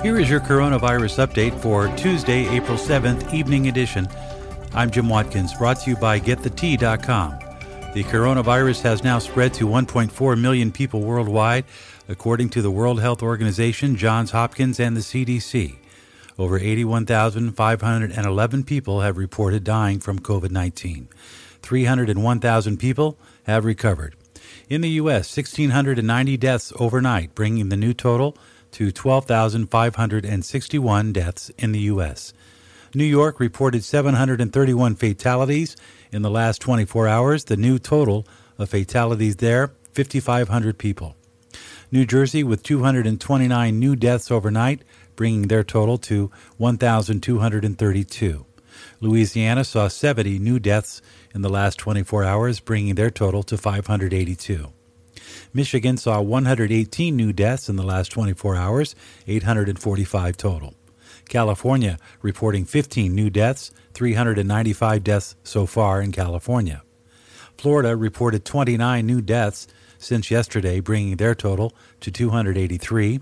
Here is your coronavirus update for Tuesday, April 7th, Evening Edition. I'm Jim Watkins, brought to you by GetTheTea.com. The coronavirus has now spread to 1.4 million people worldwide, according to the World Health Organization, Johns Hopkins, and the CDC. Over 81,511 people have reported dying from COVID-19. 301,000 people have recovered. In the U.S., 1,690 deaths overnight, bringing the new total to 12,561 deaths in the U.S. New York reported 731 fatalities in the last 24 hours. The new total of fatalities there, 5,500 people. New Jersey with 229 new deaths overnight, bringing their total to 1,232. Louisiana saw 70 new deaths in the last 24 hours, bringing their total to 582. Michigan saw 118 new deaths in the last 24 hours, 845 total. California reporting 15 new deaths, 395 deaths so far in California. Florida reported 29 new deaths since yesterday, bringing their total to 283.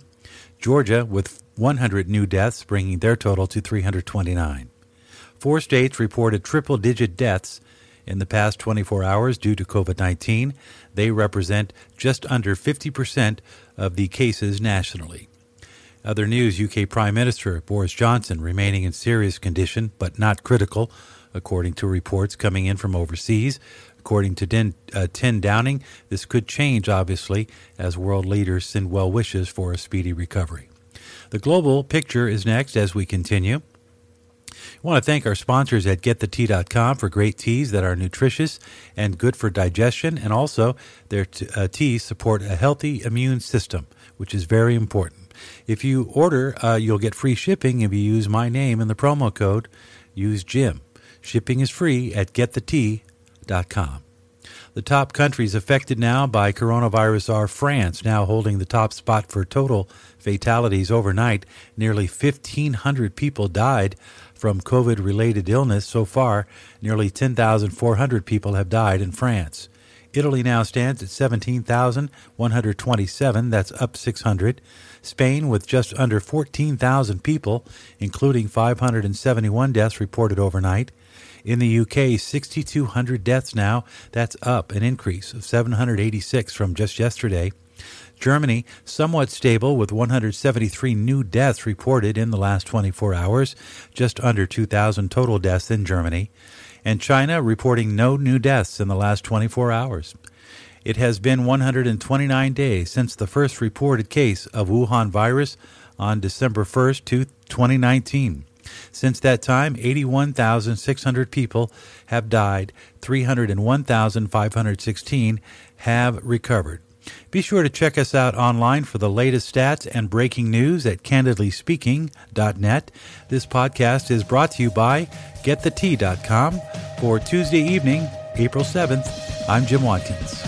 Georgia with 100 new deaths, bringing their total to 329. Four states reported triple-digit deaths in the past 24 hours due to COVID-19. They represent just under 50% of the cases nationally. Other news, UK Prime Minister Boris Johnson remaining in serious condition but not critical, according to reports coming in from overseas. According to 10 Downing, this could change, obviously, as world leaders send well wishes for a speedy recovery. The global picture is next as we continue. I want to thank our sponsors at GetTheTea.com for great teas that are nutritious and good for digestion, and also their teas support a healthy immune system, which is very important. If you order, you'll get free shipping if you use my name in the promo code. Use Jim. Shipping is free at GetTheTea.com. The top countries affected now by coronavirus are France, now holding the top spot for total fatalities overnight. Nearly 1,500 people died from COVID-related illness so far. Nearly 10,400 people have died in France. Italy now stands at 17,127. That's up 600. Spain with just under 14,000 people, including 571 deaths reported overnight. In the UK, 6,200 deaths now. That's up an increase of 786 from just yesterday. Germany, somewhat stable with 173 new deaths reported in the last 24 hours, just under 2,000 total deaths in Germany. And China reporting no new deaths in the last 24 hours. It has been 129 days since the first reported case of Wuhan virus on December 1st, 2019. Since that time, 81,600 people have died, 301,516 have recovered. Be sure to check us out online for the latest stats and breaking news at candidlyspeaking.net. This podcast is brought to you by GetTheTea.com. For Tuesday evening, April 7th, I'm Jim Watkins.